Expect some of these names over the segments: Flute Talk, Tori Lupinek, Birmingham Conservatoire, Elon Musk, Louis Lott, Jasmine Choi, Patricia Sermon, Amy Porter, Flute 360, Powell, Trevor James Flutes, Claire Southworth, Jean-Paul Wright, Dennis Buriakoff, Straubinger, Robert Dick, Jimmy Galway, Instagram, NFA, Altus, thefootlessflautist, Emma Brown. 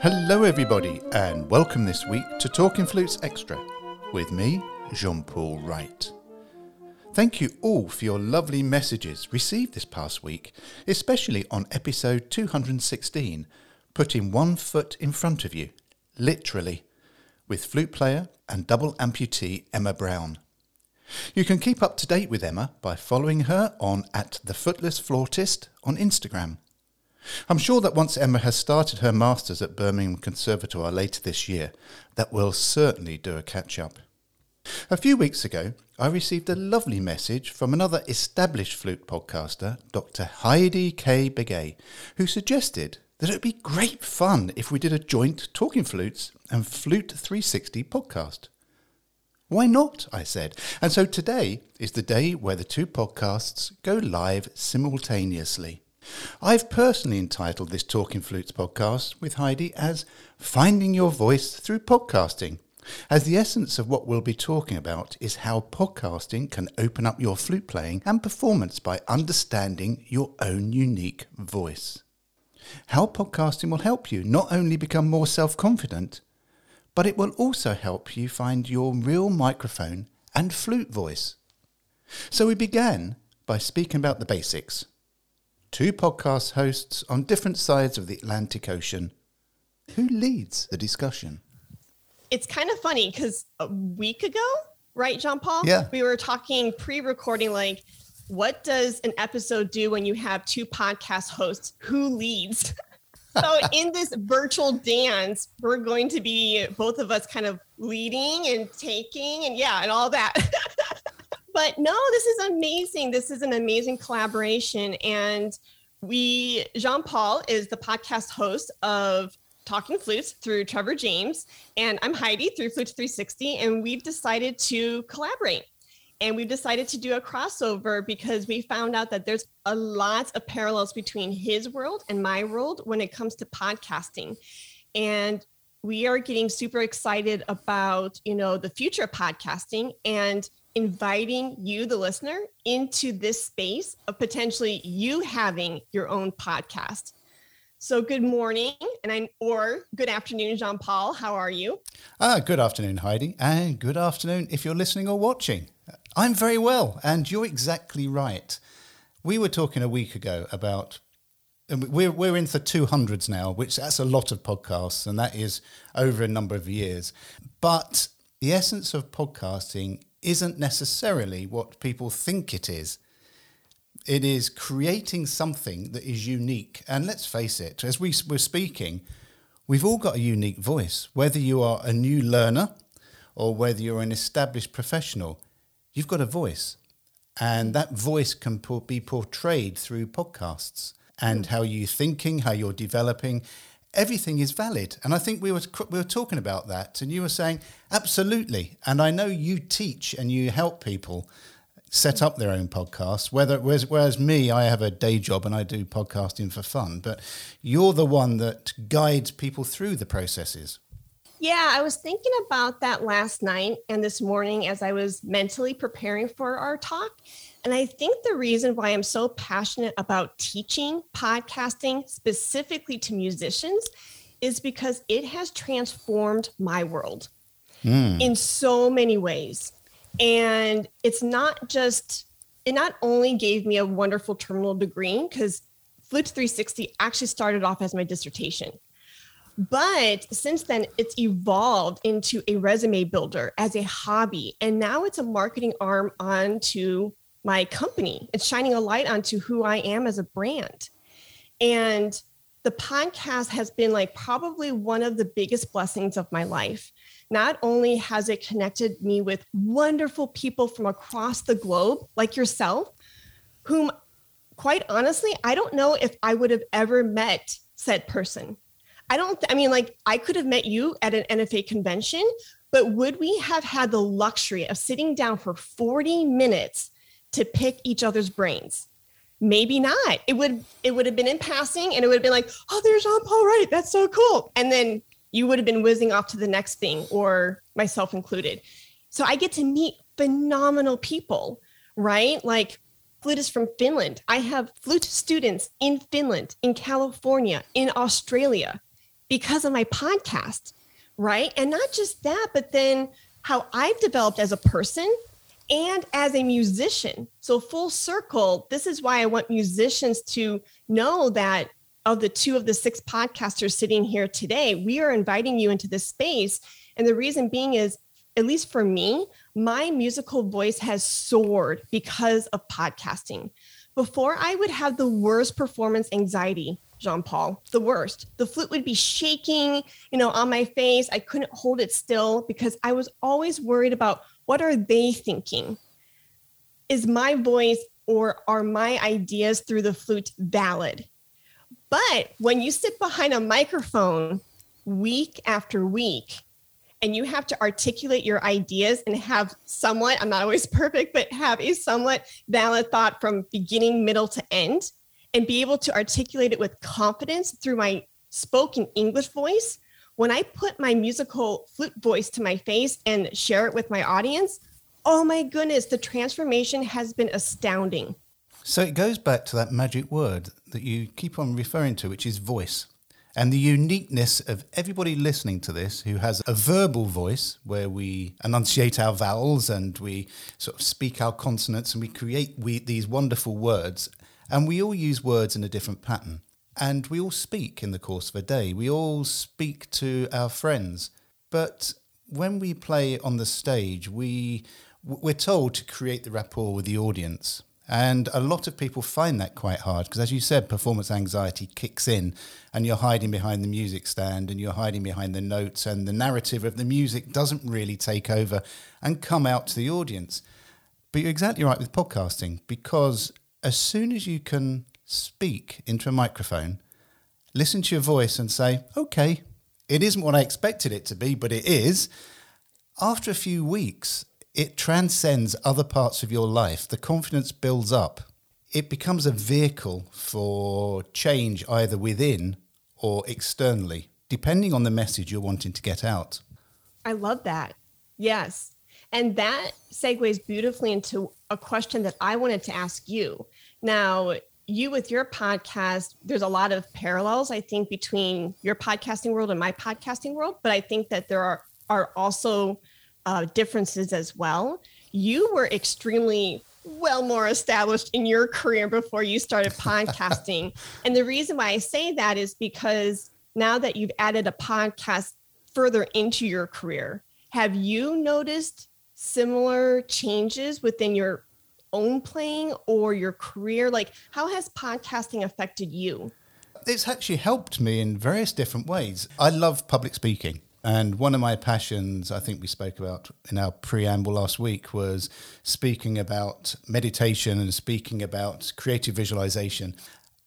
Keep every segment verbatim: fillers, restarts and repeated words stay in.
Hello everybody and welcome this week to Talking Flutes Extra with me, Jean-Paul Wright. Thank you all for your lovely messages received this past week, especially on episode two hundred sixteen, Putting One Foot in Front of You, Literally, with flute player and double amputee Emma Brown. You can keep up to date with Emma by following her on at thefootlessflautist on Instagram. I'm sure that once Emma has started her Masters at Birmingham Conservatoire later this year, that we'll certainly do a catch-up. A few weeks ago, I received a lovely message from another established flute podcaster, Doctor Heidi K. Begay, who suggested that it would be great fun if we did a joint Talking Flutes and Flute three sixty podcast. Why not, I said, and so today is the day where the two podcasts go live simultaneously. I've personally entitled this Talking Flutes podcast with Heidi as Finding Your Voice Through Podcasting, as the essence of what we'll be talking about is how podcasting can open up your flute playing and performance by understanding your own unique voice. How podcasting will help you not only become more self-confident, but it will also help you find your real microphone and flute voice. So we began by speaking about the basics. Two podcast hosts on different sides of the Atlantic Ocean. Who leads the discussion? It's kind of funny because a week ago, right, Jean-Paul? Yeah. We were talking pre-recording, like, what does an episode do when you have two podcast hosts? Who leads? So in this virtual dance, we're going to be both of us kind of leading and taking and yeah, and all that. But no, this is amazing. This is an amazing collaboration. And we, Jean-Paul is the podcast host of Talking Flutes through Trevor James. And I'm Heidi through Flute three sixty. And we've decided to collaborate. And we've decided to do a crossover because we found out that there's a lot of parallels between his world and my world when it comes to podcasting. And we are getting super excited about, you know, the future of podcasting and inviting you, the listener, into this space of potentially you having your own podcast. So good morning, and I or good afternoon, Jean-Paul. How are you? Ah, good afternoon, Heidi, and good afternoon if you're listening or watching. I'm very well, and you're exactly right. We were talking a week ago about, and we're we're in the two hundreds now, which that's a lot of podcasts, and that is over a number of years. But the essence of podcasting isn't necessarily what people think it is. It is creating something that is unique. And let's face it, as we were speaking, we've all got a unique voice. Whether you are a new learner or whether you're an established professional, you've got a voice. And that voice can be portrayed through podcasts and how you're thinking, how you're developing. Everything is valid. And I think we were we were talking about that and you were saying, absolutely. And I know you teach and you help people set up their own podcasts, whether whereas, whereas me, I have a day job and I do podcasting for fun, but you're the one that guides people through the processes. Yeah, I was thinking about that last night and this morning as I was mentally preparing for our talk. And I think the reason why I'm so passionate about teaching podcasting specifically to musicians is because it has transformed my world mm. in so many ways. And it's not just, it not only gave me a wonderful terminal degree, because Flute three sixty actually started off as my dissertation. But since then, it's evolved into a resume builder as a hobby. And now it's a marketing arm onto my company. It's shining a light onto who I am as a brand. And the podcast has been like probably one of the biggest blessings of my life. Not only has it connected me with wonderful people from across the globe, like yourself, whom quite honestly, I don't know if I would have ever met said person. I don't, I mean, like I could have met you at an N F A convention, but would we have had the luxury of sitting down for forty minutes to pick each other's brains? Maybe not. It would, it would have been in passing and it would have been like, oh, there's Jean-Paul Wright. That's so cool. And then you would have been whizzing off to the next thing, or myself included. So I get to meet phenomenal people, right? Like flutists from Finland. I have flute students in Finland, in California, in Australia, because of my podcast, right? And not just that, but then how I've developed as a person and as a musician. So full circle, this is why I want musicians to know that of the two of the six podcasters sitting here today, we are inviting you into this space. And the reason being is, at least for me, my musical voice has soared because of podcasting. Before, I would have the worst performance anxiety, Jean-Paul, the worst. The flute would be shaking, you know, on my face. I couldn't hold it still because I was always worried about, what are they thinking? Is my voice or are my ideas through the flute valid? But when you sit behind a microphone week after week, and you have to articulate your ideas and have somewhat, I'm not always perfect, but have a somewhat valid thought from beginning, middle to end, and be able to articulate it with confidence through my spoken English voice, when I put my musical flute voice to my face and share it with my audience, oh my goodness, the transformation has been astounding. So it goes back to that magic word that you keep on referring to, which is voice, and the uniqueness of everybody listening to this who has a verbal voice where we enunciate our vowels and we sort of speak our consonants and we create we, these wonderful words. And we all use words in a different pattern. And we all speak in the course of a day. We all speak to our friends. But when we play on the stage, we, we're told to create the rapport with the audience. And a lot of people find that quite hard because, as you said, performance anxiety kicks in and you're hiding behind the music stand and you're hiding behind the notes and the narrative of the music doesn't really take over and come out to the audience. But you're exactly right with podcasting, because as soon as you can speak into a microphone, listen to your voice and say, okay, it isn't what I expected it to be, but it is. After a few weeks, it transcends other parts of your life. The confidence builds up. It becomes a vehicle for change either within or externally, depending on the message you're wanting to get out. I love that. Yes. And that segues beautifully into a question that I wanted to ask you. Now, you with your podcast, there's a lot of parallels, I think, between your podcasting world and my podcasting world. But I think that there are, are also uh, differences as well. You were extremely well more established in your career before you started podcasting. And the reason why I say that is because now that you've added a podcast further into your career, have you noticed similar changes within your own playing or your career? Like, how has podcasting affected you? It's actually helped me in various different ways. I love public speaking. And one of my passions, I think we spoke about in our preamble last week, was speaking about meditation and speaking about creative visualization.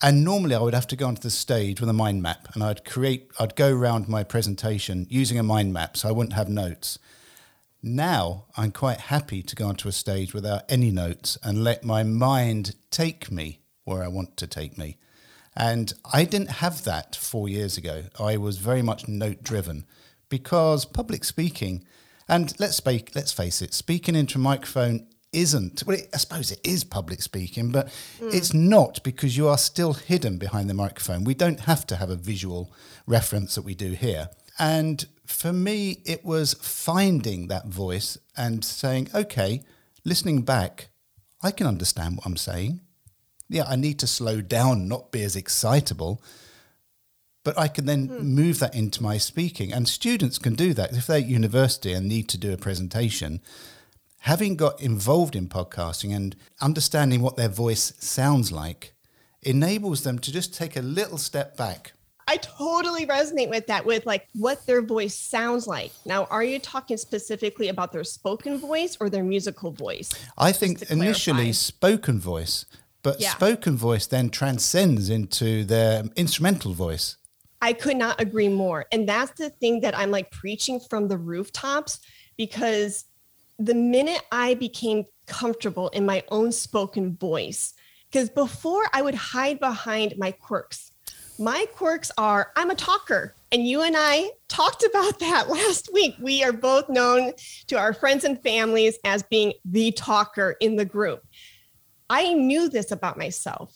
And normally I would have to go onto the stage with a mind map and I'd create, I'd go around my presentation using a mind map so I wouldn't have notes. Now I'm quite happy to go onto a stage without any notes and let my mind take me where I want to take me. And I didn't have that four years ago. I was very much note driven because public speaking, and let's speak, let's face it, speaking into a microphone isn't, well, it, I suppose it is public speaking, but mm. it's not, because you are still hidden behind the microphone. We don't have to have a visual reference that we do here. And for me, it was finding that voice and saying, okay, listening back, I can understand what I'm saying. Yeah, I need to slow down, not be as excitable, but I can then mm. move that into my speaking. And students can do that. If they're at university and need to do a presentation, having got involved in podcasting and understanding what their voice sounds like enables them to just take a little step back. I totally resonate with that, with like what their voice sounds like. Now, are you talking specifically about their spoken voice or their musical voice? I think initially spoken voice, but yeah. spoken voice then transcends into their instrumental voice. I could not agree more. And that's the thing that I'm like preaching from the rooftops, because the minute I became comfortable in my own spoken voice, because before I would hide behind my quirks. My quirks are, I'm a talker. And you and I talked about that last week. We are both known to our friends and families as being the talker in the group. I knew this about myself,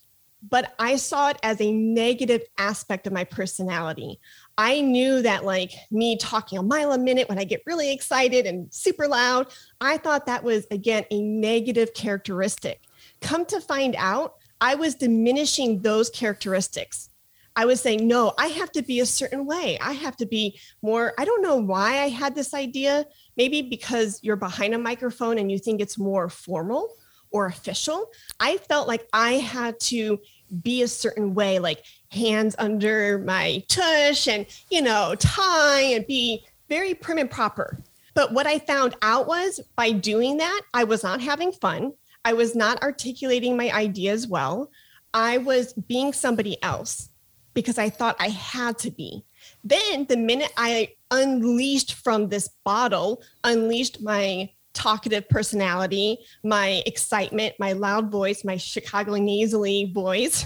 but I saw it as a negative aspect of my personality. I knew that like me talking a mile a minute when I get really excited and super loud, I thought that was, again, a negative characteristic. Come to find out, I was diminishing those characteristics. I was saying, no, I have to be a certain way. I have to be more, I don't know why I had this idea, maybe because you're behind a microphone and you think it's more formal or official. I felt like I had to be a certain way, like hands under my tush and, you know, tie and be very prim and proper. But what I found out was by doing that, I was not having fun. I was not articulating my ideas well. I was being somebody else because I thought I had to be. Then the minute I unleashed from this bottle, unleashed my talkative personality, my excitement, my loud voice, my Chicago nasally voice.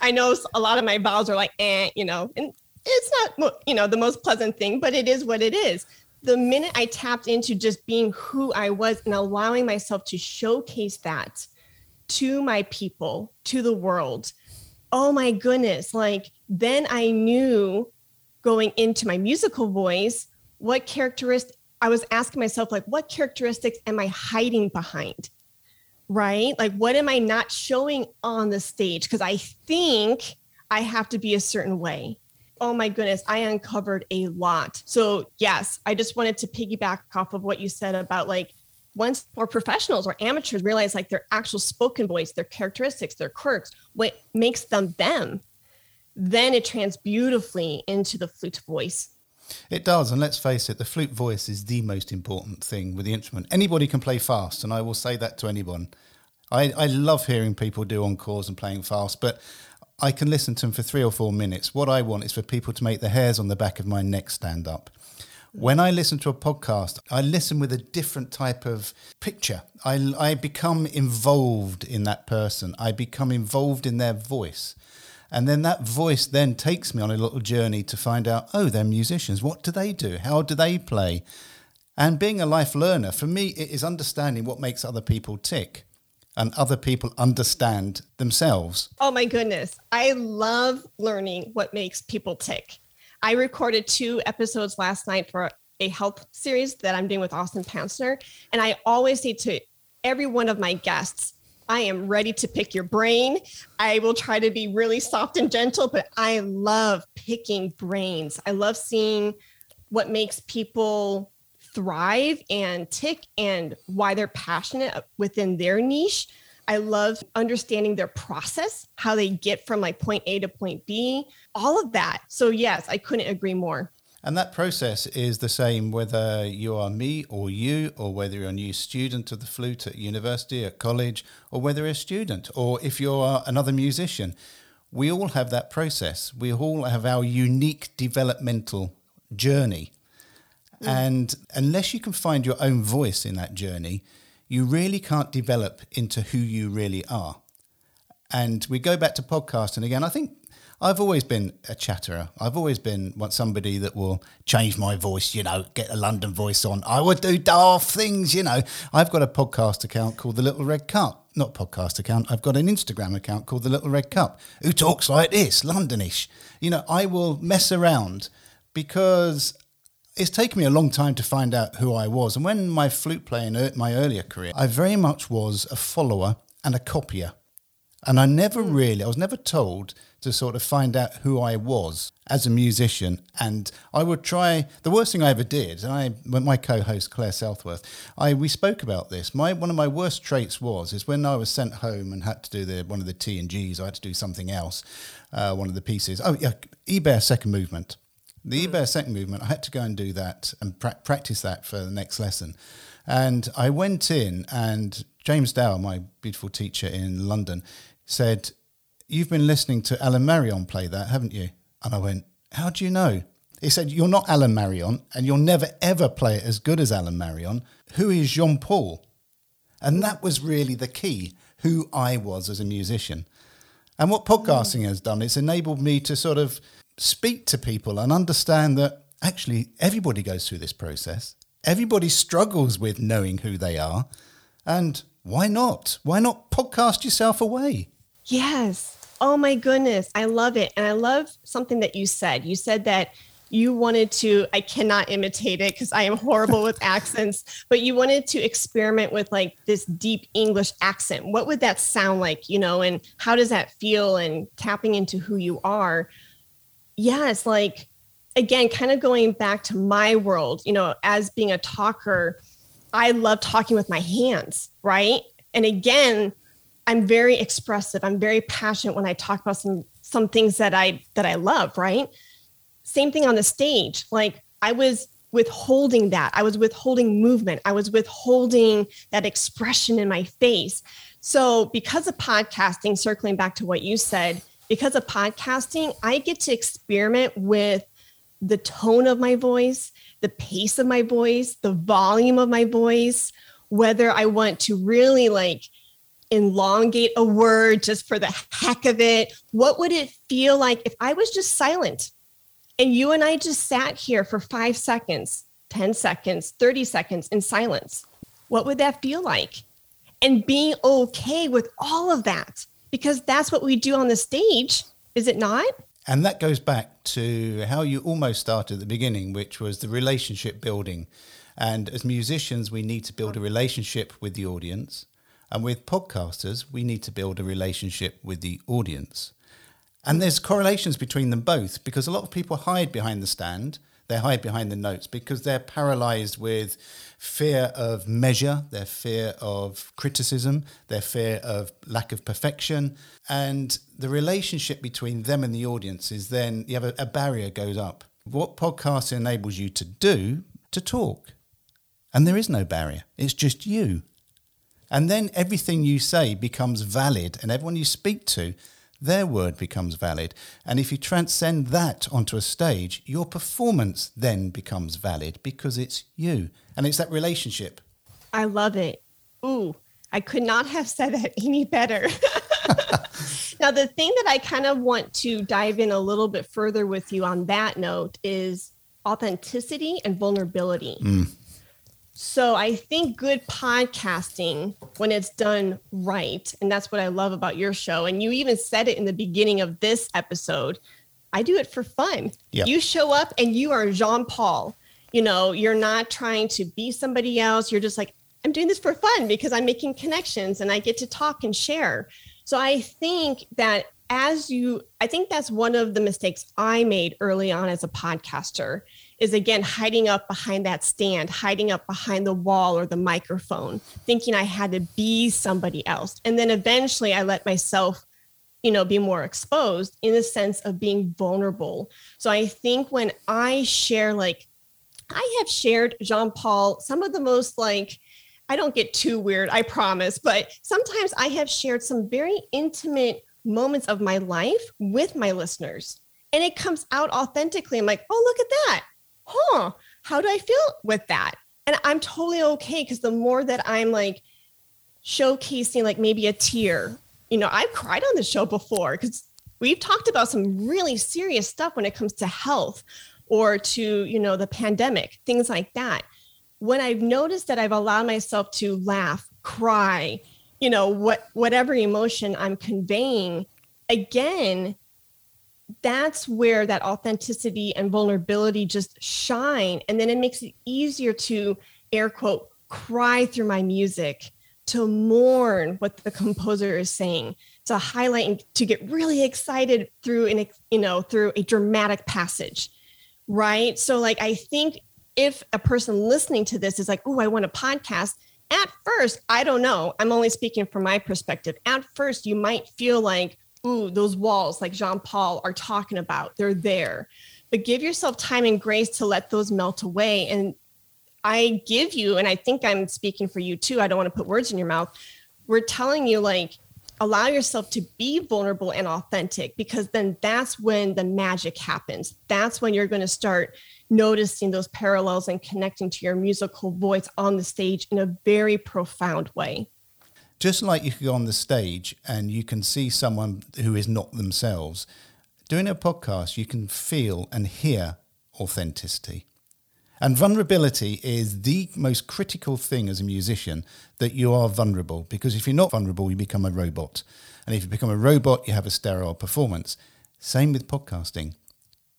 I know a lot of my vowels are like, eh, you know, and it's not, you know, the most pleasant thing, but it is what it is. The minute I tapped into just being who I was and allowing myself to showcase that to my people, to the world, oh my goodness, like then I knew going into my musical voice, what characteristics, I was asking myself, like, what characteristics am I hiding behind, right? Like, what am I not showing on the stage? Because I think I have to be a certain way. Oh my goodness, I uncovered a lot. So yes, I just wanted to piggyback off of what you said about like once more professionals or amateurs realize like their actual spoken voice, their characteristics, their quirks, what makes them them, then it trans beautifully into the flute voice. It does. And let's face it, the flute voice is the most important thing with the instrument. Anybody can play fast, and I will say that to anyone. I, I love hearing people do encores and playing fast, but I can listen to them for three or four minutes. What I want is for people to make the hairs on the back of my neck stand up. When I listen to a podcast, I listen with a different type of picture. I, I become involved in that person. I become involved in their voice. And then that voice then takes me on a little journey to find out, oh, they're musicians. What do they do? How do they play? And being a life learner, for me, it is understanding what makes other people tick. And other people understand themselves. Oh my goodness. I love learning what makes people tick. I recorded two episodes last night for a health series that I'm doing with Austin Pounsner. And I always say to every one of my guests, I am ready to pick your brain. I will try to be really soft and gentle, but I love picking brains. I love seeing what makes people thrive and tick and why they're passionate within their niche. I love understanding their process, how they get from like point A to point B, all of that. So yes, I couldn't agree more. And that process is the same whether you are me or you, or whether you're a new student of the flute at university, at college, or whether you're a student, or if you're another musician. We all have that process. We all have our unique developmental journey. And unless you can find your own voice in that journey, you really can't develop into who you really are. And we go back to podcasting again. I think I've always been a chatterer. I've always been somebody that will change my voice, you know, get a London voice on. I would do daft things, you know. I've got a podcast account called The Little Red Cup. Not podcast account. I've got an Instagram account called The Little Red Cup. Who talks like this, Londonish. You know, I will mess around because it's taken me a long time to find out who I was. And when my flute playing, my earlier career, I very much was a follower and a copier. And I never really, I was never told to sort of find out who I was as a musician. And I would try, the worst thing I ever did, and I, when my co-host Claire Southworth, I we spoke about this. My One of my worst traits was, is when I was sent home and had to do the one of the T and Gs, I had to do something else, uh, one of the pieces. Oh, yeah, Eber's second movement. The Eber's second movement, I had to go and do that and pra- practice that for the next lesson. And I went in and James Dow, my beautiful teacher in London, said, you've been listening to Alan Marion play that, haven't you? And I went, How do you know? He said, you're not Alan Marion, and you'll never, ever play it as good as Alan Marion. Who is Jean-Paul? And that was really the key, who I was as a musician. And what podcasting has done, it's enabled me to sort of speak to people and understand that actually everybody goes through this process. Everybody struggles with knowing who they are. And why not? Why not podcast yourself away? Yes. Oh, my goodness. I love it. And I love something that you said. You said that you wanted to, I cannot imitate it because I am horrible with accents, but you wanted to experiment with like this deep English accent. What would that sound like, you know, and how does that feel, and tapping into who you are? Yeah, it's like, again, kind of going back to my world, you know, as being a talker, I love talking with my hands, right? And again, I'm very expressive. I'm very passionate when I talk about some some things that I that I love, right? Same thing on the stage. Like I was withholding that. I was withholding movement. I was withholding that expression in my face. So because of podcasting, circling back to what you said, because of podcasting, I get to experiment with the tone of my voice, the pace of my voice, the volume of my voice, whether I want to really like elongate a word just for the heck of it. What would it feel like if I was just silent? And you and I just sat here for five seconds, ten seconds, thirty seconds in silence. What would that feel like? And being okay with all of that, because that's what we do on the stage, is it not? And that goes back to how you almost started at the beginning, which was the relationship building. And as musicians, we need to build a relationship with the audience. And with podcasters, we need to build a relationship with the audience. And there's correlations between them both, because a lot of people hide behind the stand. They hide behind the notes because they're paralyzed with fear of measure, their fear of criticism, their fear of lack of perfection. And the relationship between them and the audience is then you have a, a barrier goes up. What podcasting enables you to do, to talk. And there is no barrier. It's just you. And then everything you say becomes valid, and everyone you speak to, their word becomes valid. And if you transcend that onto a stage, your performance then becomes valid because it's you. And it's that relationship. I love it. Ooh, I could not have said that any better. Now, the thing that I kind of want to dive in a little bit further with you on that note is authenticity and vulnerability. Mm. So I think good podcasting, when it's done right, and that's what I love about your show, and you even said it in the beginning of this episode, I do it for fun. Yep. You show up and you are Jean-Paul. You know, you're not trying to be somebody else. You're just like, I'm doing this for fun because I'm making connections and I get to talk and share. So I think that as you, I think that's one of the mistakes I made early on as a podcaster, is again, hiding up behind that stand, hiding up behind the wall or the microphone, thinking I had to be somebody else. And then eventually I let myself, you know, be more exposed in the sense of being vulnerable. So I think when I share, like, I have shared, Jean-Paul, some of the most like, I don't get too weird, I promise, but sometimes I have shared some very intimate moments of my life with my listeners. And it comes out authentically. I'm like, oh, look at that. Huh, how do I feel with that? And I'm totally okay, because the more that I'm like showcasing like maybe a tear, you know, I've cried on the show before because we've talked about some really serious stuff when it comes to health or to, you know, the pandemic, things like that. When I've noticed that I've allowed myself to laugh, cry, you know, what whatever emotion I'm conveying, again, that's where that authenticity and vulnerability just shine. And then it makes it easier to, air quote, cry through my music, to mourn what the composer is saying, to highlight and to get really excited through an, you know, through a dramatic passage, right? So like, I think if a person listening to this is like, oh, I want a podcast, at first, I don't know, I'm only speaking from my perspective. At first, you might feel like, ooh, those walls like Jean-Paul are talking about, they're there. But give yourself time and grace to let those melt away. And I give you, and I think I'm speaking for you too, I don't want to put words in your mouth, we're telling you like, allow yourself to be vulnerable and authentic, because then that's when the magic happens. That's when you're going to start noticing those parallels and connecting to your musical voice on the stage in a very profound way. Just like you could go on the stage and you can see someone who is not themselves, doing a podcast, you can feel and hear authenticity. And vulnerability is the most critical thing as a musician, that you are vulnerable, because if you're not vulnerable, you become a robot. And if you become a robot, you have a sterile performance. Same with podcasting.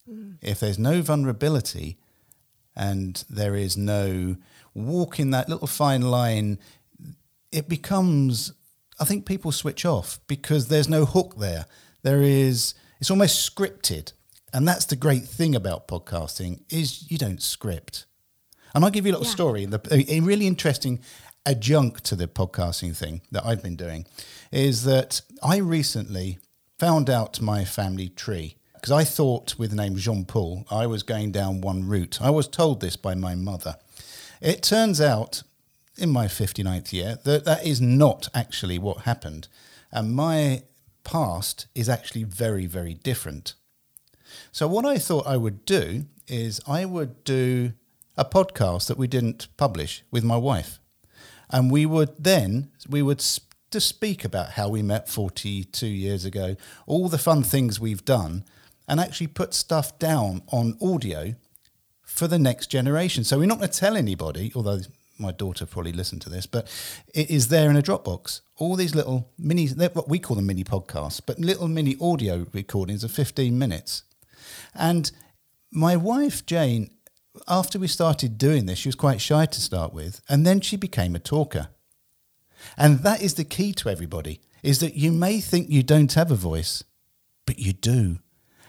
Mm. If there's no vulnerability and there is no walking that little fine line, it becomes, I think people switch off because there's no hook there. There is, it's almost scripted. And that's the great thing about podcasting, is you don't script. And I'll give you a little yeah. story. A really interesting adjunct to the podcasting thing that I've been doing is that I recently found out my family tree, because I thought with the name Jean-Paul, I was going down one route. I was told this by my mother. It turns out in my fifty-ninth year that that is not actually what happened. And my past is actually very, very different. So what I thought I would do is I would do a podcast that we didn't publish with my wife. And we would then, we would sp- to speak about how we met forty-two years ago, all the fun things we've done, and actually put stuff down on audio for the next generation. So we're not going to tell anybody, although my daughter probably listened to this, but it is there in a Dropbox. All these little mini, what we call them mini podcasts, but little mini audio recordings of fifteen minutes. And my wife, Jane, after we started doing this, she was quite shy to start with, and then she became a talker. And that is the key to everybody, is that you may think you don't have a voice, but you do.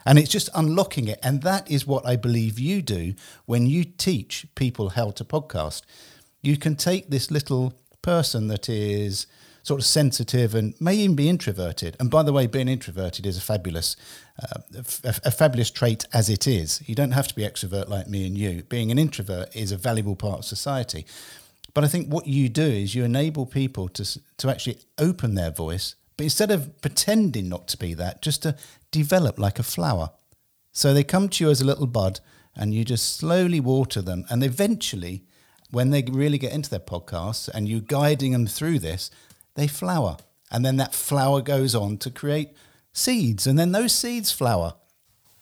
And it's just unlocking it. And that is what I believe you do when you teach people how to podcast. You can take this little person that is sort of sensitive and may even be introverted. And by the way, being introverted is a fabulous, uh, a, a fabulous trait as it is. You don't have to be extrovert like me and you. Being an introvert is a valuable part of society. But I think what you do is you enable people to to actually open their voice, but instead of pretending not to be that, just to develop like a flower. So they come to you as a little bud and you just slowly water them. And eventually, when they really get into their podcasts and you're guiding them through this, they flower. And then that flower goes on to create seeds. And then those seeds flower.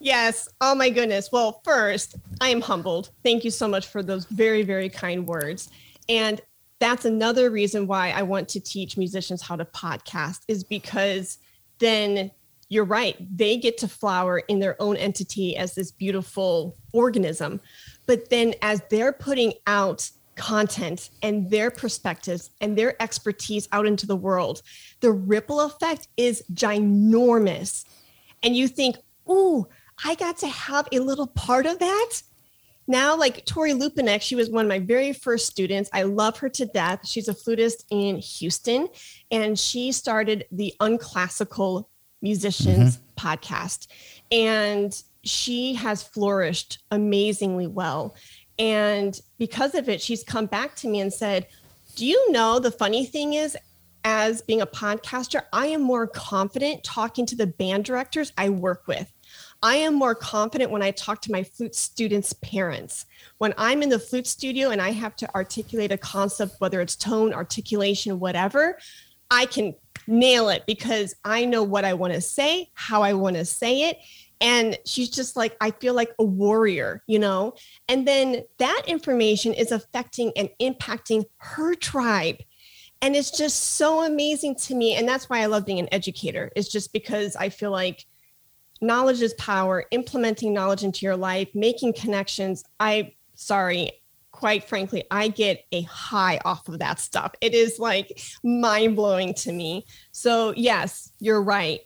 Yes. Oh, my goodness. Well, first, I am humbled. Thank you so much for those very, very kind words. And that's another reason why I want to teach musicians how to podcast, is because then you're right. They get to flower in their own entity as this beautiful organism. But then as they're putting out content and their perspectives and their expertise out into the world, the ripple effect is ginormous. And you think, ooh, I got to have a little part of that. Now, like Tori Lupinek, she was one of my very first students. I love her to death. She's a flutist in Houston, and she started the Unclassical Musicians mm-hmm. podcast. And she has flourished amazingly well. And because of it, she's come back to me and said, do you know, the funny thing is, as being a podcaster, I am more confident talking to the band directors I work with. I am more confident when I talk to my flute students' parents. When I'm in the flute studio and I have to articulate a concept, whether it's tone, articulation, whatever, I can nail it because I know what I want to say, how I want to say it. And she's just like, I feel like a warrior, you know? And then that information is affecting and impacting her tribe. And it's just so amazing to me. And that's why I love being an educator. It's just because I feel like knowledge is power, implementing knowledge into your life, making connections. I, sorry, quite frankly, I get a high off of that stuff. It is like mind blowing to me. So yes, you're right.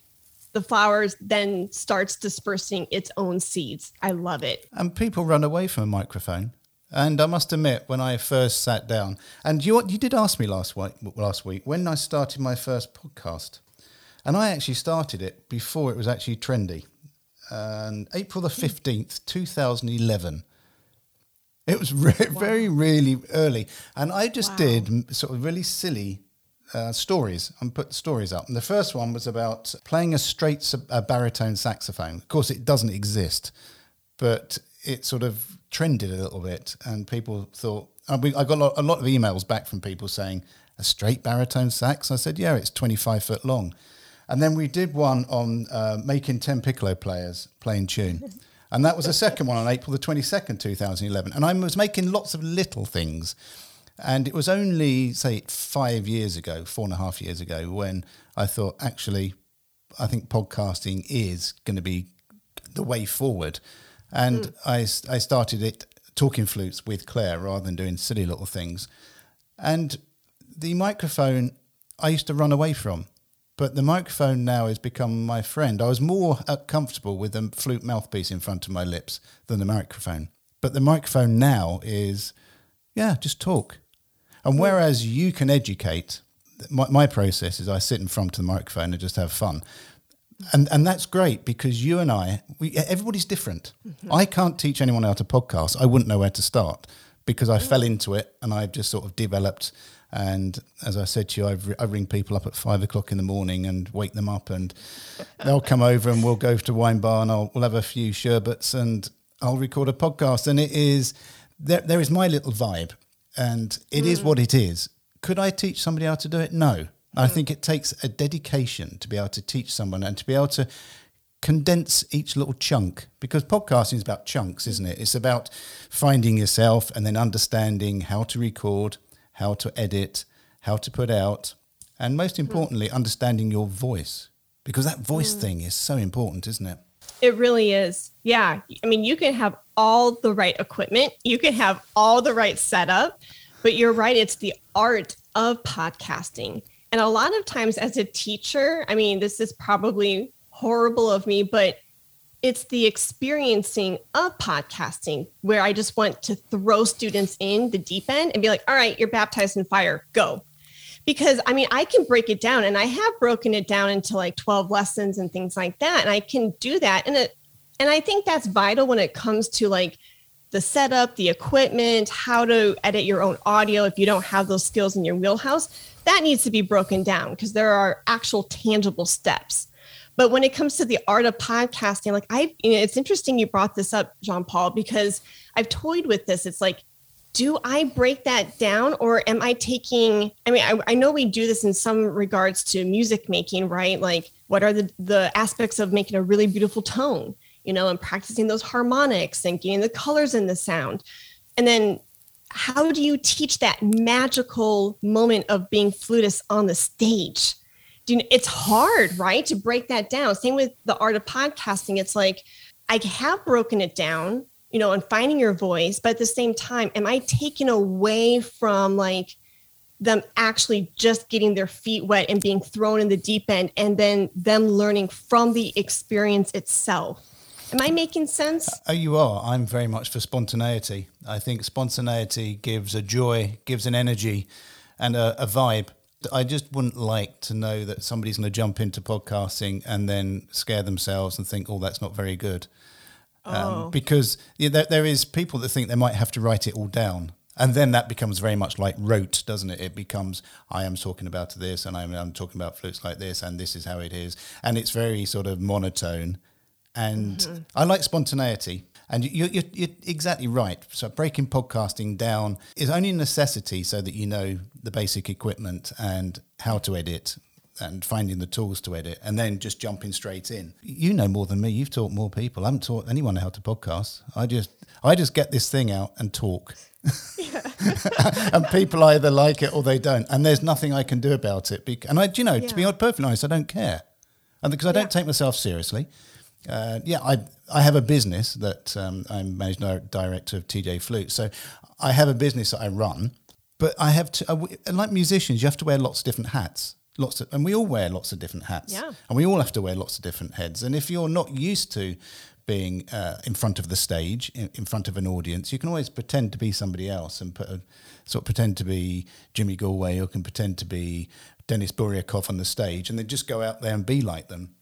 The flowers then starts dispersing its own seeds. I love it. And people run away from a microphone. And I must admit, when I first sat down, and you you did ask me last week, last week when I started my first podcast. And I actually started it before it was actually trendy. And April the fifteenth, two thousand eleven. It was re- wow. very, really early. And I just wow. did sort of really silly uh, stories and put stories up. And the first one was about playing a straight sub- a baritone saxophone. Of course, it doesn't exist, but it sort of trended a little bit, and people thought. And we, I got a lot, a lot of emails back from people saying a straight baritone sax. I said, yeah, it's twenty-five foot long. And then we did one on uh, making ten piccolo players play in tune. And that was the second one on April the twenty-second, twenty eleven. And I was making lots of little things. And it was only, say, five years ago, four and a half years ago, when I thought, actually, I think podcasting is going to be the way forward. And mm. I, I started it talking flutes with Claire rather than doing silly little things. And the microphone I used to run away from. But the microphone now has become my friend. I was more comfortable with the flute mouthpiece in front of my lips than the microphone. But the microphone now is, yeah, just talk. And whereas you can educate, my, my process is I sit in front of the microphone and just have fun. And and that's great because you and I, we, everybody's different. Mm-hmm. I can't teach anyone how to podcast. I wouldn't know where to start because I mm-hmm. fell into it and I just sort of developed. And as I said to you, I've, I ring people up at five o'clock in the morning and wake them up, and they'll come over and we'll go to wine bar and I'll, we'll have a few sherbets and I'll record a podcast. And it is, there, there is my little vibe, and it mm. is what it is. Could I teach somebody how to do it? No. Mm. I think it takes a dedication to be able to teach someone and to be able to condense each little chunk, because podcasting is about chunks, isn't it? It's about finding yourself and then understanding how to record, how to edit, how to put out, and most importantly, mm. understanding your voice, because that voice mm. thing is so important, isn't it? It really is. Yeah. I mean, you can have all the right equipment. You can have all the right setup, but you're right. It's the art of podcasting. And a lot of times as a teacher, I mean, this is probably horrible of me, but it's the experiencing of podcasting where I just want to throw students in the deep end and be like, all right, you're baptized in fire, go. Because I mean, I can break it down, and I have broken it down into like twelve lessons and things like that. And I can do that. And it, and I think that's vital when it comes to like the setup, the equipment, how to edit your own audio. If you don't have those skills in your wheelhouse, that needs to be broken down because there are actual tangible steps. But when it comes to the art of podcasting, like I, you know, it's interesting you brought this up, Jean-Paul, because I've toyed with this. It's like, do I break that down, or am I taking, I mean, I, I know we do this in some regards to music making, right? Like what are the, the aspects of making a really beautiful tone, you know, and practicing those harmonics and getting the colors in the sound. And then how do you teach that magical moment of being flutist on the stage? Do you know, it's hard, right, to break that down. Same with the art of podcasting. It's like I have broken it down, you know, and finding your voice. But at the same time, am I taking away from like them actually just getting their feet wet and being thrown in the deep end, and then them learning from the experience itself? Am I making sense? Oh, you are. I'm very much for spontaneity. I think spontaneity gives a joy, gives an energy and a, a vibe. I just wouldn't like to know that somebody's going to jump into podcasting and then scare themselves and think, oh, that's not very good. Oh. Um, because yeah, there, there is people that think they might have to write it all down. And then that becomes very much like rote, doesn't it? It becomes, I am talking about this and I'm, I'm talking about flutes like this and this is how it is. And it's very sort of monotone. And mm-hmm. I like spontaneity. And you, you, you're exactly right. So breaking podcasting down is only a necessity so that you know the basic equipment and how to edit and finding the tools to edit, and then just jumping straight in. You know more than me. You've taught more people. I haven't taught anyone how to podcast. I just I just get this thing out and talk. Yeah. And people either like it or they don't. And there's nothing I can do about it. And, I, you know, yeah. to be perfectly honest, I don't care. And because I don't yeah. take myself seriously. Uh, yeah, I I have a business that um, I'm managing director of T J Flute. So I have a business that I run, but I have to, uh, and like musicians, you have to wear lots of different hats, lots of, and we all wear lots of different hats, yeah. and we all have to wear lots of different heads. And if you're not used to being uh, in front of the stage, in, in front of an audience, you can always pretend to be somebody else and put a, sort of pretend to be Jimmy Galway, or can pretend to be Dennis Buriakoff on the stage, and then just go out there and be like them.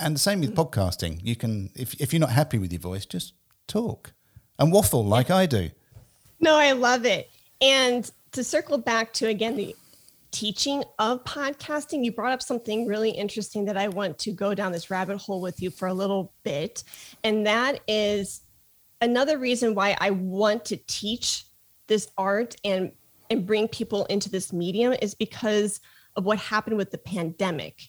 And the same with podcasting. You can, if if you're not happy with your voice, just talk and waffle like I do. No, I love it. And to circle back to, again, the teaching of podcasting, you brought up something really interesting that I want to go down this rabbit hole with you for a little bit. And that is another reason why I want to teach this art and, and bring people into this medium is because of what happened with the pandemic.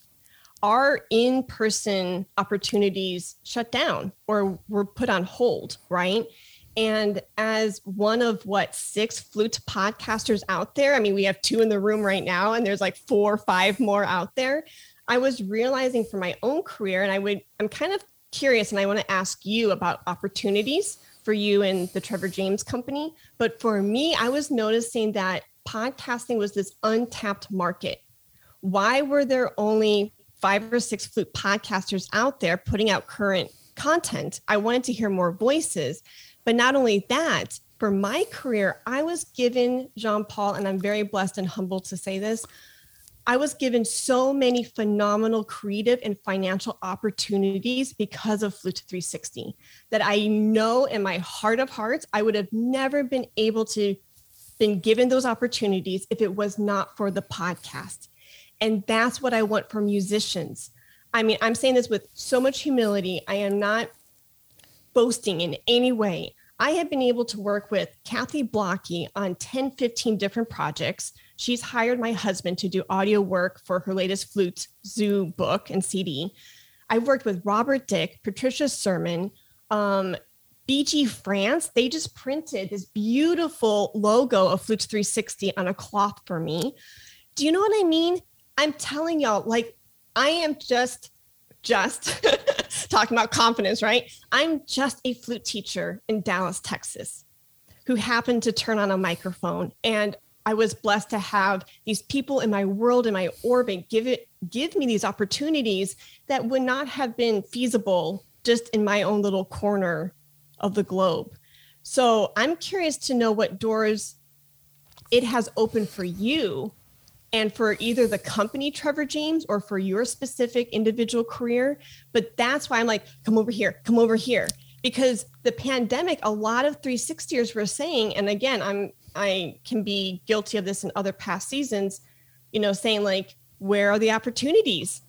Our in-person opportunities shut down or were put on hold, right? And as one of what, six flute podcasters out there, I mean, we have two in the room right now, and there's like four or five more out there. I was realizing for my own career, and I would, I'm kind of curious, and I want to ask you about opportunities for you and the Trevor James Company. But for me, I was noticing that podcasting was this untapped market. Why were there only five or six flute podcasters out there putting out current content? I wanted to hear more voices. But not only that, for my career, I was given, Jean-Paul, and I'm very blessed and humbled to say this, I was given so many phenomenal creative and financial opportunities because of Flute three sixty that I know in my heart of hearts, I would have never been able to been given those opportunities if it was not for the podcast. And that's what I want for musicians. I mean, I'm saying this with so much humility. I am not boasting in any way. I have been able to work with Kathy Blocky on ten, fifteen different projects. She's hired my husband to do audio work for her latest Flute Zoo book and C D. I've worked with Robert Dick, Patricia Sermon, um, B G France. They just printed this beautiful logo of Flute three sixty on a cloth for me. Do you know what I mean? I'm telling y'all, like, I am just, just... talking about confidence, right? I'm just a flute teacher in Dallas, Texas, who happened to turn on a microphone. And I was blessed to have these people in my world, in my orbit, give it, give me these opportunities that would not have been feasible just in my own little corner of the globe. So I'm curious to know what doors it has opened for you and for either the company, Trevor James, or for your specific individual career. But that's why I'm like, come over here, come over here. Because the pandemic, a lot of three sixty ers were saying, and again, I'm, I can be guilty of this in other past seasons, you know, saying like, where are the opportunities?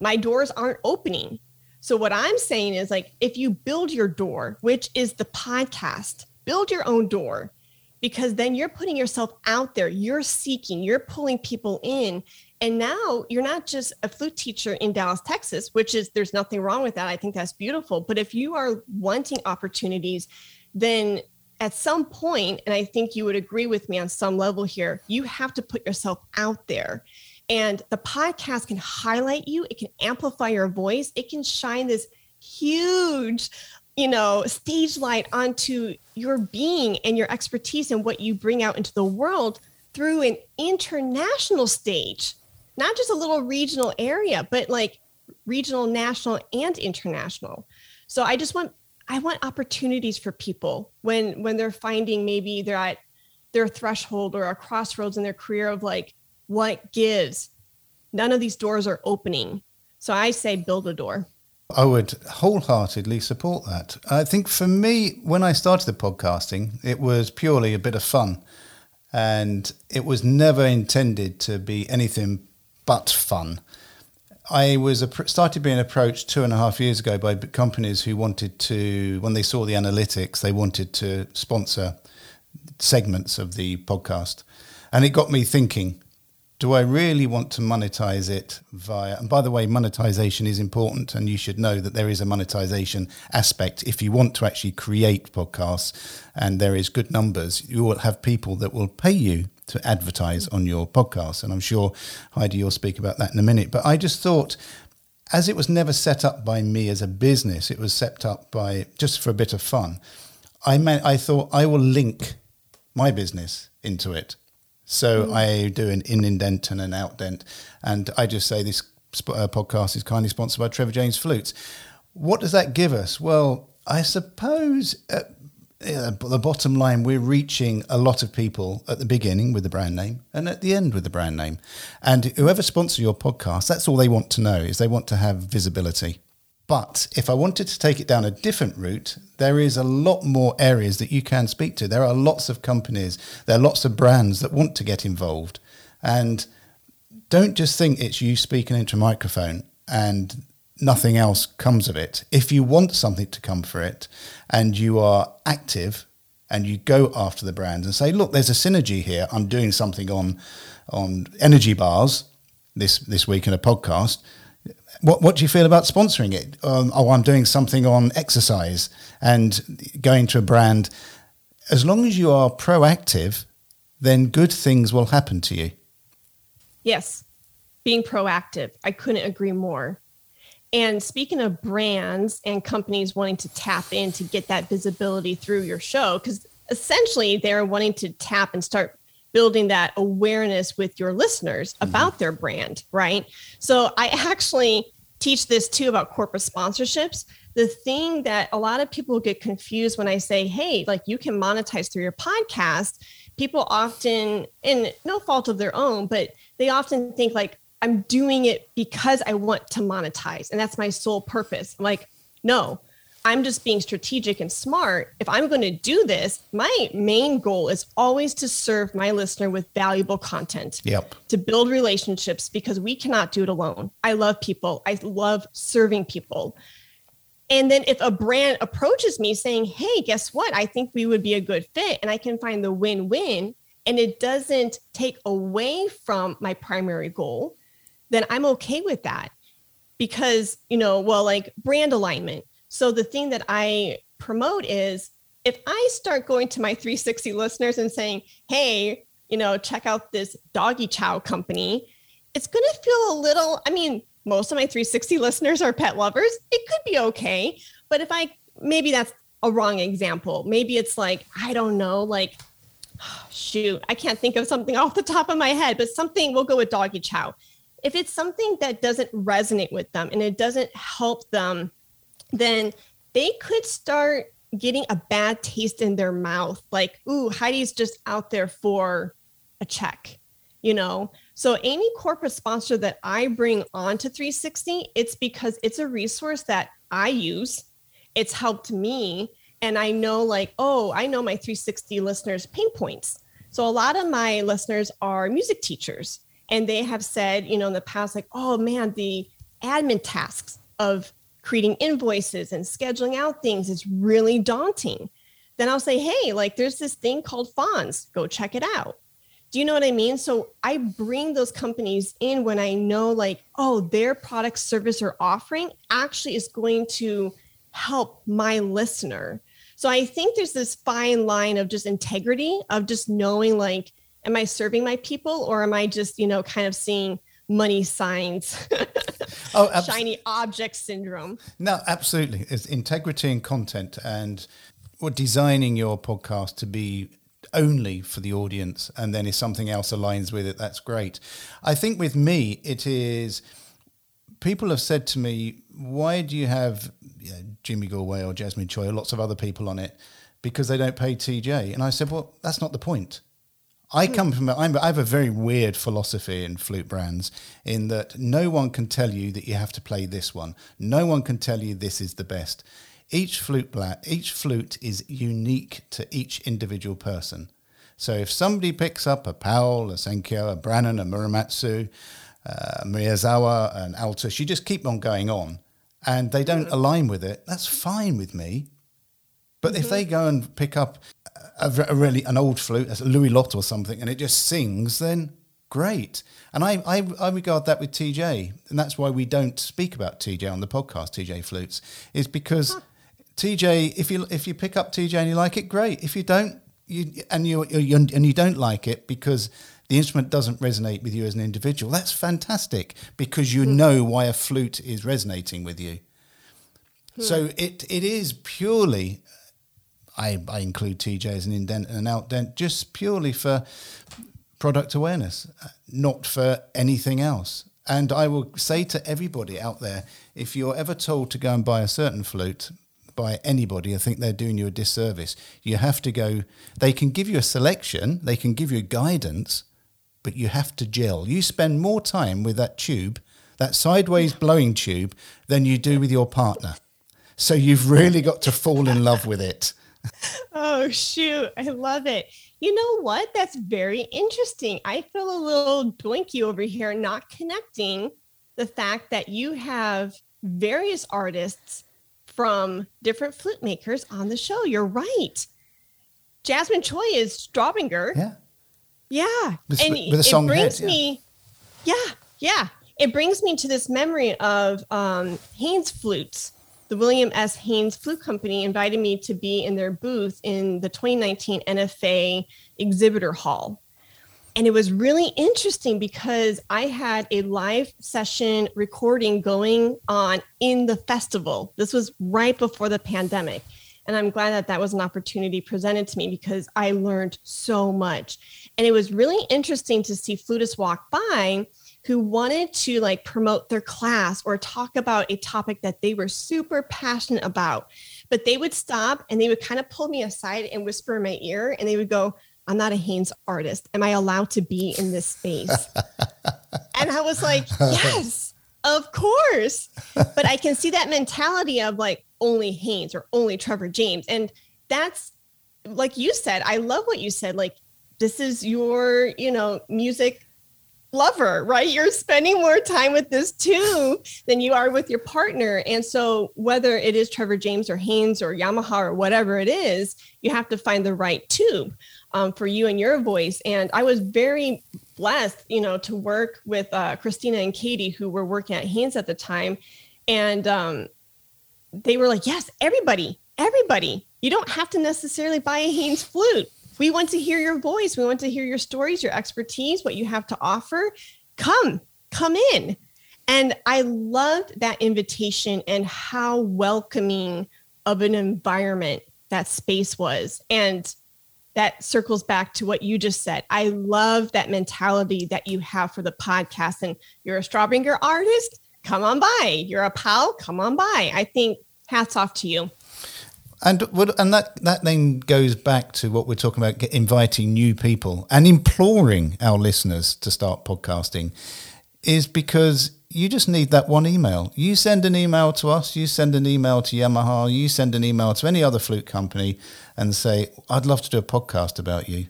My doors aren't opening. So what I'm saying is like, if you build your door, which is the podcast, build your own door. Because then you're putting yourself out there, you're seeking, you're pulling people in. And now you're not just a flute teacher in Dallas, Texas, which is, there's nothing wrong with that. I think that's beautiful. But if you are wanting opportunities, then at some point, and I think you would agree with me on some level here, you have to put yourself out there. And the podcast can highlight you, it can amplify your voice, it can shine this huge, you know, stage light onto your being and your expertise and what you bring out into the world through an international stage, not just a little regional area, but like regional, national, and international. So I just want, I want opportunities for people when, when they're finding maybe they're at their threshold or a crossroads in their career of like, what gives? None of these doors are opening. So I say build a door. I would wholeheartedly support that. I think for me, when I started the podcasting, it was purely a bit of fun, and it was never intended to be anything but fun. I was started being approached two and a half years ago by companies who wanted to, when they saw the analytics, they wanted to sponsor segments of the podcast. And it got me thinking, do I really want to monetize it via, and by the way, monetization is important, and you should know that there is a monetization aspect. If you want to actually create podcasts and there is good numbers, you will have people that will pay you to advertise on your podcast. And I'm sure, Heidi, you'll speak about that in a minute. But I just thought, as it was never set up by me as a business, it was set up by just for a bit of fun. I meant, I thought I will link my business into it. So I do an indent and an outdent, and I just say this podcast is kindly sponsored by Trevor James Flutes. What does that give us? Well, I suppose at the bottom line, we're reaching a lot of people at the beginning with the brand name and at the end with the brand name. And whoever sponsors your podcast, that's all they want to know, is they want to have visibility. But if I wanted to take it down a different route, there is a lot more areas that you can speak to. There are lots of companies, there are lots of brands that want to get involved. And don't just think it's you speaking into a microphone and nothing else comes of it. If you want something to come for it and you are active and you go after the brands and say, look, there's a synergy here. I'm doing something on on energy bars this this week in a podcast. What what do you feel about sponsoring it? Um, oh, I'm doing something on exercise and going to a brand. As long as you are proactive, then good things will happen to you. Yes, being proactive. I couldn't agree more. And speaking of brands and companies wanting to tap in to get that visibility through your show, because essentially they're wanting to tap and start building that awareness with your listeners about mm-hmm. their brand, right? So I actually teach this too about corporate sponsorships. The thing that a lot of people get confused when I say, hey, like you can monetize through your podcast, people often, and no fault of their own, but they often think like, I'm doing it because I want to monetize and that's my sole purpose. I'm like, no, I'm just being strategic and smart. If I'm going to do this, my main goal is always to serve my listener with valuable content, yep. to build relationships because we cannot do it alone. I love people. I love serving people. And then if a brand approaches me saying, hey, guess what? I think we would be a good fit and I can find the win-win and it doesn't take away from my primary goal, then I'm okay with that because, you know, well, like brand alignment. So the thing that I promote is if I start going to my three sixty listeners and saying, hey, you know, check out this doggy chow company, it's going to feel a little, I mean, most of my three sixty listeners are pet lovers. It could be okay. But if I, maybe that's a wrong example. Maybe it's like, I don't know, like, oh, shoot, I can't think of something off the top of my head, but something, we'll go with doggy chow. If it's something that doesn't resonate with them and it doesn't help them, then they could start getting a bad taste in their mouth. Like, ooh, Heidi's just out there for a check, you know? So any corporate sponsor that I bring onto three sixty, it's because it's a resource that I use. It's helped me. And I know like, oh, I know my three sixty listeners' pain points. So a lot of my listeners are music teachers. And they have said, you know, in the past, like, oh, man, the admin tasks of creating invoices and scheduling out things is really daunting. Then I'll say, hey, like, there's this thing called Fonz. Go check it out. Do you know what I mean? So I bring those companies in when I know, like, oh, their product, service, or offering actually is going to help my listener. So I think there's this fine line of just integrity, of just knowing, like, am I serving my people or am I just, you know, kind of seeing money signs, oh, abs- shiny object syndrome? No, absolutely. It's integrity and content and we're designing your podcast to be only for the audience. And then if something else aligns with it, that's great. I think with me, it is people have said to me, why do you have you know, Jimmy Galway or Jasmine Choi or lots of other people on it? Because they don't pay T J. And I said, well, that's not the point. I come from, I'm, I have a very weird philosophy in flute brands in that no one can tell you that you have to play this one. No one can tell you this is the best. Each flute, each flute is unique to each individual person. So if somebody picks up a Powell, a Senkyo, a Brannan, a Muramatsu, a Miyazawa, an Altus, you just keep on going on and they don't align with it, that's fine with me. But mm-hmm. if they go and pick up a, a really an old flute, a Louis Lott or something, and it just sings, then great. And I, I I regard that with T J, and that's why we don't speak about T J on the podcast. T J Flutes is because huh. T J, if you if you pick up T J and you like it, great. If you don't, you and you, you and you don't like it because the instrument doesn't resonate with you as an individual, that's fantastic because you mm-hmm. know why a flute is resonating with you. Hmm. So it it is purely. I, I include T J as an indent and an outdent just purely for product awareness, not for anything else. And I will say to everybody out there, if you're ever told to go and buy a certain flute by anybody, I think they're doing you a disservice. You have to go, they can give you a selection, they can give you guidance, but you have to gel. You spend more time with that tube, that sideways blowing tube, than you do with your partner. So you've really got to fall in love with it. Oh, shoot. I love it. You know what? That's very interesting. I feel a little doinky over here, not connecting the fact that you have various artists from different flute makers on the show. You're right. Jasmine Choi is Straubinger. Yeah. Yeah. With, and with a song it brings head, yeah. me, yeah, yeah. It brings me to this memory of um, Haynes Flutes. The William S. Haynes Flute Company invited me to be in their booth in the twenty nineteen N F A exhibitor hall. And it was really interesting because I had a live session recording going on in the festival. This was right before the pandemic. And I'm glad that that was an opportunity presented to me because I learned so much. And it was really interesting to see flutists walk by who wanted to like promote their class or talk about a topic that they were super passionate about, but they would stop and they would kind of pull me aside and whisper in my ear and they would go, "I'm not a Haynes artist. Am I allowed to be in this space?" And I was like, yes, of course. But I can see that mentality of like only Haynes or only Trevor James. And that's like you said, I love what you said. Like this is your, you know, music lover, right? You're spending more time with this too than you are with your partner. And so whether it is Trevor James or Haynes or Yamaha or whatever it is, you have to find the right tube um, for you and your voice. And I was very blessed, you know, to work with uh, Christina and Katie, who were working at Haynes at the time. And um, they were like, yes, everybody, everybody, you don't have to necessarily buy a Haynes flute. We want to hear your voice. We want to hear your stories, your expertise, what you have to offer. Come, come in. And I loved that invitation and how welcoming of an environment that space was. And that circles back to what you just said. I love that mentality that you have for the podcast. And you're a Straubinger artist? Come on by. You're a Powell? Come on by. I think hats off to you. And and that, that then goes back to what we're talking about, inviting new people and imploring our listeners to start podcasting is because you just need that one email. You send an email to us, you send an email to Yamaha, you send an email to any other flute company and say, I'd love to do a podcast about you.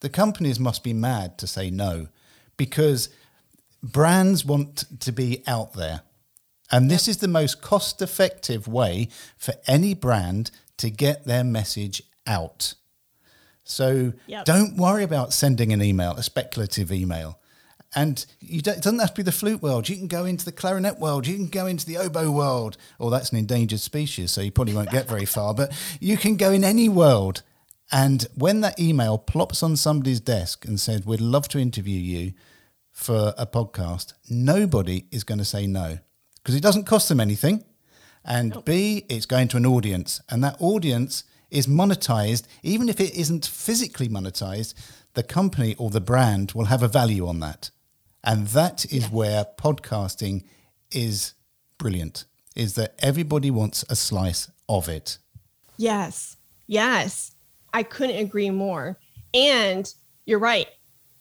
The companies must be mad to say no because brands want to be out there. And this is the most cost-effective way for any brand to get their message out. So yep. Don't worry about sending an email, a speculative email. And you don't, it doesn't have to be the flute world. You can go into the clarinet world. You can go into the oboe world. Or that's an endangered species, so you probably won't get very far. But you can go in any world. And when that email plops on somebody's desk and says, we'd love to interview you for a podcast, nobody is going to say no. Because it doesn't cost them anything. And nope. B, it's going to an audience. And that audience is monetized. Even if it isn't physically monetized, the company or the brand will have a value on that. And that is yes. where podcasting is brilliant, is that everybody wants a slice of it. Yes. Yes. I couldn't agree more. And you're right.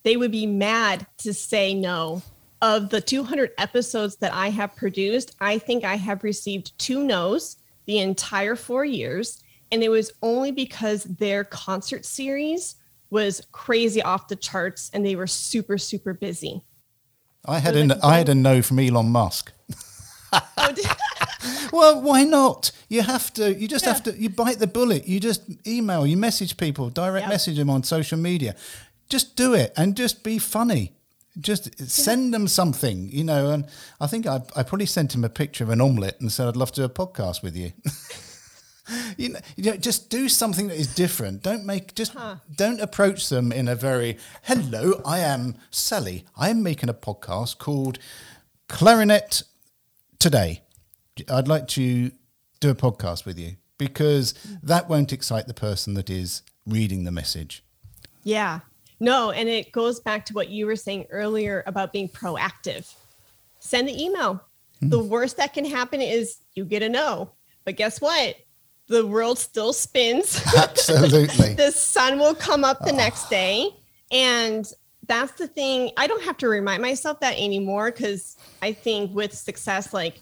They would be mad to say no. Of the two hundred episodes that I have produced, I think I have received two no's the entire four years. And it was only because their concert series was crazy off the charts and they were super, super busy. I had, an, I had a no from Elon Musk. Oh, did- Well, why not? You have to, you just yeah. have to, you bite the bullet. You just email, you message people, direct yep. message them on social media. Just do it and just be funny. Just send them something, you know, and I think I, I probably sent him a picture of an omelette and said, I'd love to do a podcast with you. you, know, you know, just do something that is different. Don't make, just huh. don't approach them in a very, hello, I am Sally. I am making a podcast called Clarinet Today. I'd like to do a podcast with you because that won't excite the person that is reading the message. Yeah. No, and it goes back to what you were saying earlier about being proactive. Send the email. Mm. The worst that can happen is you get a no. But guess what? The world still spins. Absolutely. The sun will come up the oh. next day. And that's the thing. I don't have to remind myself that anymore because I think with success like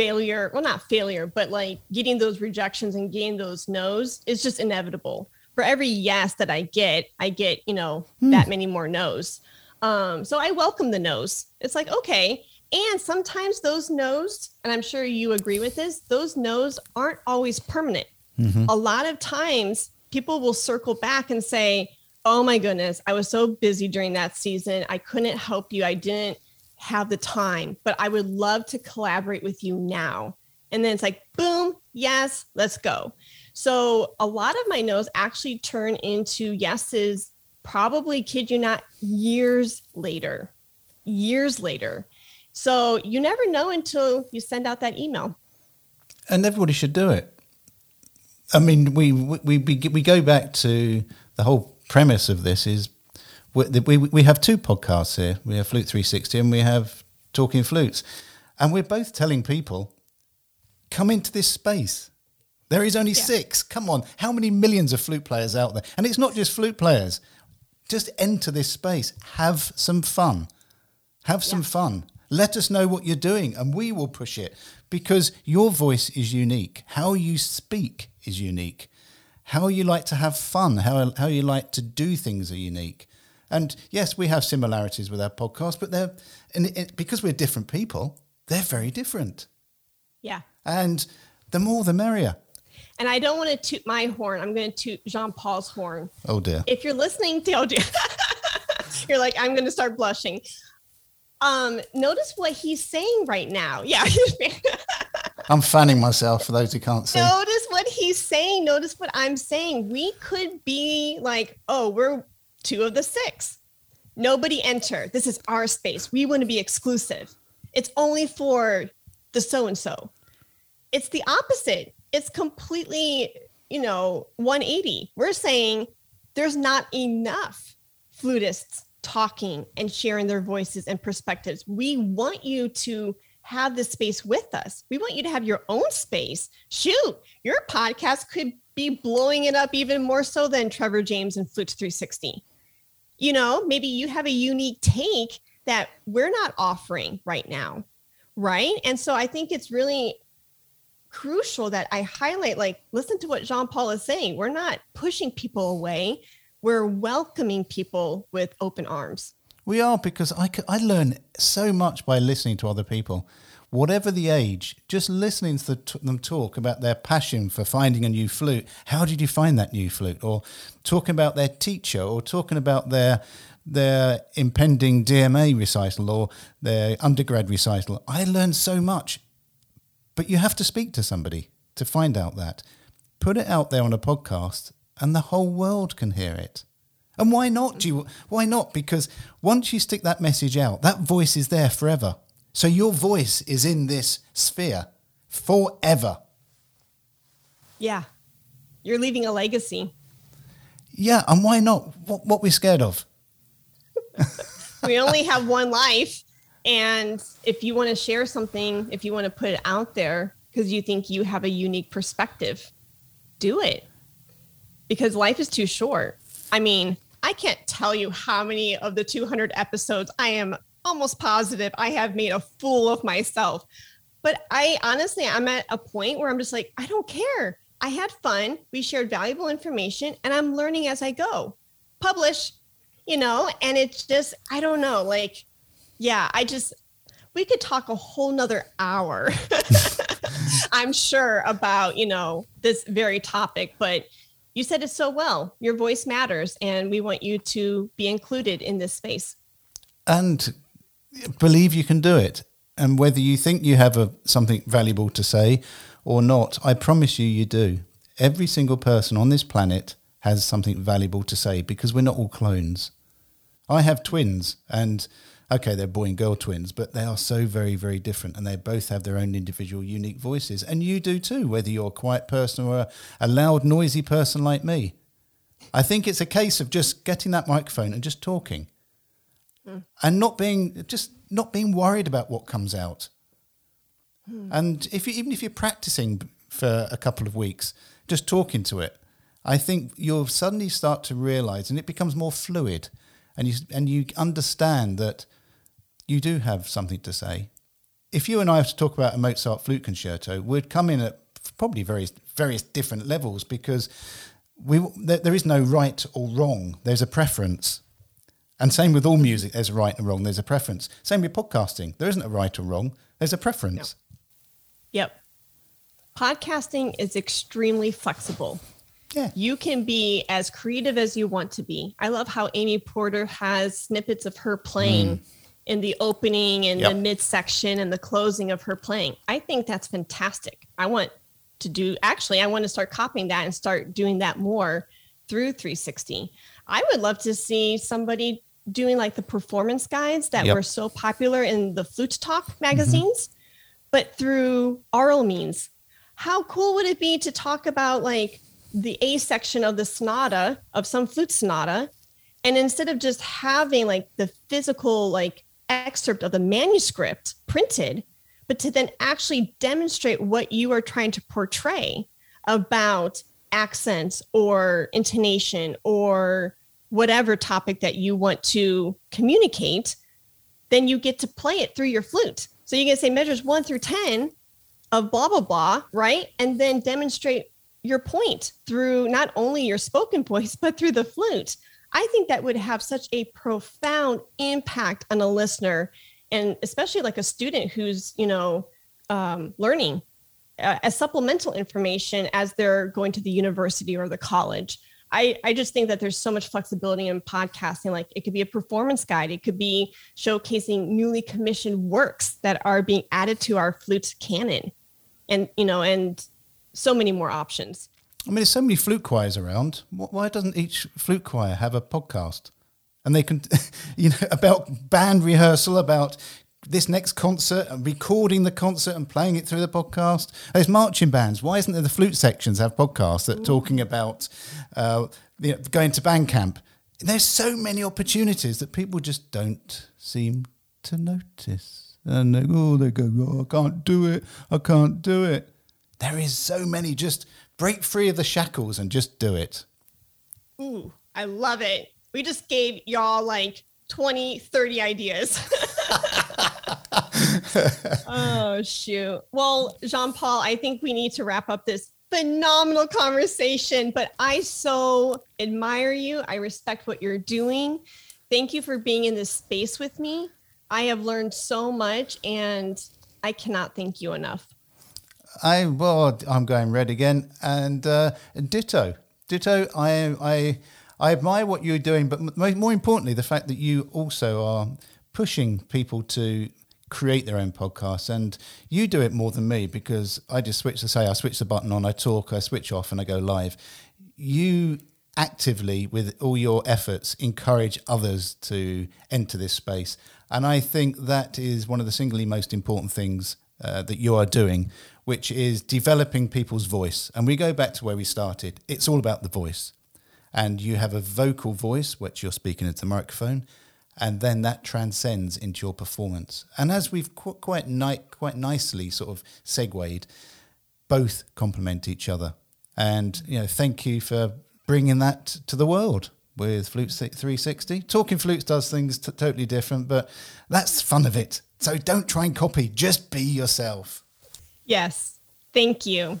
failure, well, not failure, but like getting those rejections and getting those no's is just inevitable. For every yes that I get, I get, you know, mm. that many more no's. Um, so I welcome the no's. It's like, okay. And sometimes those no's, and I'm sure you agree with this, those no's aren't always permanent. Mm-hmm. A lot of times people will circle back and say, oh my goodness, I was so busy during that season. I couldn't help you. I didn't have the time, but I would love to collaborate with you now. And then it's like, boom, yes, let's go. So a lot of my no's actually turn into yeses, probably, kid you not, years later, years later. So you never know until you send out that email. And everybody should do it. I mean, we we we, we go back to the whole premise of this is we, we we have two podcasts here. We have Flute three sixty and we have Talking Flutes. And we're both telling people, come into this space. There is only yeah. six. Come on. How many millions of flute players out there? And it's not just flute players. Just enter this space. Have some fun. Have some yeah. fun. Let us know what you're doing and we will push it because your voice is unique. How you speak is unique. How you like to have fun, how how you like to do things are unique. And yes, we have similarities with our podcast, but they're and it, because we're different people, they're very different. Yeah. And the more the merrier. And I don't want to toot my horn. I'm going to toot Jean-Paul's horn. Oh, dear. If you're listening to, oh, dear. You're like, I'm going to start blushing. Um, notice what he's saying right now. Yeah. I'm fanning myself for those who can't see. Notice what he's saying. Notice what I'm saying. We could be like, oh, we're two of the six. Nobody enter. This is our space. We want to be exclusive. It's only for the so-and-so. It's the opposite. It's completely, you know, one eighty. We're saying there's not enough flutists talking and sharing their voices and perspectives. We want you to have this space with us. We want you to have your own space. Shoot, your podcast could be blowing it up even more so than Trevor James and Flute three sixty. You know, maybe you have a unique take that we're not offering right now, right? And so I think it's really crucial that I highlight, like, listen to what Jean-Paul is saying. We're not pushing people away. We're welcoming people with open arms. We are, because I, I learn so much by listening to other people. Whatever the age, just listening to the, t- them talk about their passion for finding a new flute. How did you find that new flute? Or talking about their teacher, or talking about their their impending D M A recital or their undergrad recital. I learn so much. But you have to speak to somebody to find out that. Put it out there on a podcast and the whole world can hear it. And why not? Do you, why not? Because once you stick that message out, that voice is there forever. So your voice is in this sphere forever. Yeah. You're leaving a legacy. Yeah. And why not? What, what we're scared of? We only have one life. And if you want to share something, if you want to put it out there because you think you have a unique perspective, do it. Because life is too short. I mean, I can't tell you how many of the two hundred episodes I am almost positive I have made a fool of myself. But I honestly, I'm at a point where I'm just like, I don't care. I had fun. We shared valuable information and I'm learning as I go. Publish, you know, and it's just, I don't know. Like, yeah, I just, we could talk a whole nother hour, I'm sure, about, you know, this very topic, but you said it so well. Your voice matters, and we want you to be included in this space. And believe you can do it. And whether you think you have a, something valuable to say or not, I promise you, you do. Every single person on this planet has something valuable to say because we're not all clones. I have twins, and okay, they're boy and girl twins, but they are so very, very different, and they both have their own individual unique voices. And you do too, whether you're a quiet person or a, a loud, noisy person like me. I think it's a case of just getting that microphone and just talking mm. and not being just not being worried about what comes out. Mm. And if you, even if you're practicing for a couple of weeks, just talking to it, I think you'll suddenly start to realize, and it becomes more fluid. And you and you understand that you do have something to say. if you and I have to talk about a Mozart flute concerto, we'd come in at probably various various different levels, because we there, there is no right or wrong. There's a preference. And same with all music, there's a right and wrong, there's a preference. Same with podcasting, there isn't a right or wrong, there's a preference. No. Yep. Podcasting is extremely flexible. Yeah. You can be as creative as you want to be. I love how Amy Porter has snippets of her playing mm. in the opening and yep. the midsection and the closing of her playing. I think that's fantastic. I want to do, actually, I want to start copying that and start doing that more through three sixty. I would love to see somebody doing like the performance guides that yep. were so popular in the Flute Talk magazines, mm-hmm. but through oral means. How cool would it be to talk about like the A section of the sonata, of some flute sonata, and instead of just having like the physical like excerpt of the manuscript printed, but to then actually demonstrate what you are trying to portray about accents or intonation or whatever topic that you want to communicate, then you get to play it through your flute. So you can say measures one through ten of blah, blah, blah, right? And then demonstrate your point through not only your spoken voice, but through the flute. I think that would have such a profound impact on a listener, and especially like a student who's, you know, um, learning uh, as supplemental information as they're going to the university or the college. I, I just think that there's so much flexibility in podcasting. Like it could be a performance guide. It could be showcasing newly commissioned works that are being added to our flute canon, and, you know, and so many more options. I mean, there's so many flute choirs around. Why doesn't each flute choir have a podcast? And they can, you know, about band rehearsal, about this next concert and recording the concert and playing it through the podcast. There's marching bands. Why isn't there the flute sections have podcasts that Ooh. talking about uh, you know, going to band camp? There's so many opportunities that people just don't seem to notice. And they, oh, they go, oh, I can't do it. I can't do it. There is so many. Just break free of the shackles and just do it. Ooh, I love it. We just gave y'all like twenty, thirty ideas. Oh, shoot. Well, Jean-Paul, I think we need to wrap up this phenomenal conversation, but I so admire you. I respect what you're doing. Thank you for being in this space with me. I have learned so much, and I cannot thank you enough. I well, I'm going red again, and uh, ditto, ditto. I, I, I admire what you're doing, but m- more importantly, the fact that you also are pushing people to create their own podcasts. And you do it more than me, because I just switch to say I switch the button on, I talk, I switch off, and I go live. You actively, with all your efforts, encourage others to enter this space, and I think that is one of the singly most important things uh, that you are doing, which is developing people's voice. And we go back to where we started. It's all about the voice. And you have a vocal voice, which you're speaking into the microphone, and then that transcends into your performance. And as we've qu- quite ni- quite nicely sort of segued, both complement each other. And, you know, thank you for bringing that to the world with Flute three sixty. Talking Flutes does things t- totally different, but that's the fun of it. So don't try and copy, just be yourself. Yes, thank you.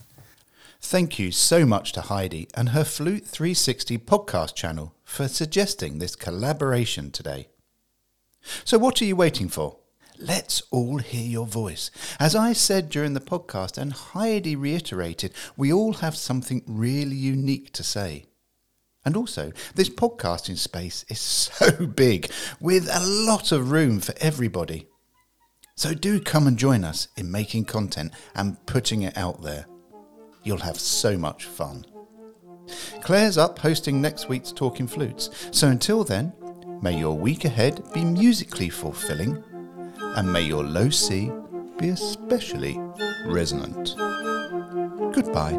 Thank you so much to Heidi and her Flute three sixty podcast channel for suggesting this collaboration today. So what are you waiting for? Let's all hear your voice. As I said during the podcast, and Heidi reiterated, we all have something really unique to say. And also, this podcasting space is so big, with a lot of room for everybody. So do come and join us in making content and putting it out there. You'll have so much fun. Claire's up hosting next week's Talking Flutes. So until then, may your week ahead be musically fulfilling, and may your low C be especially resonant. Goodbye.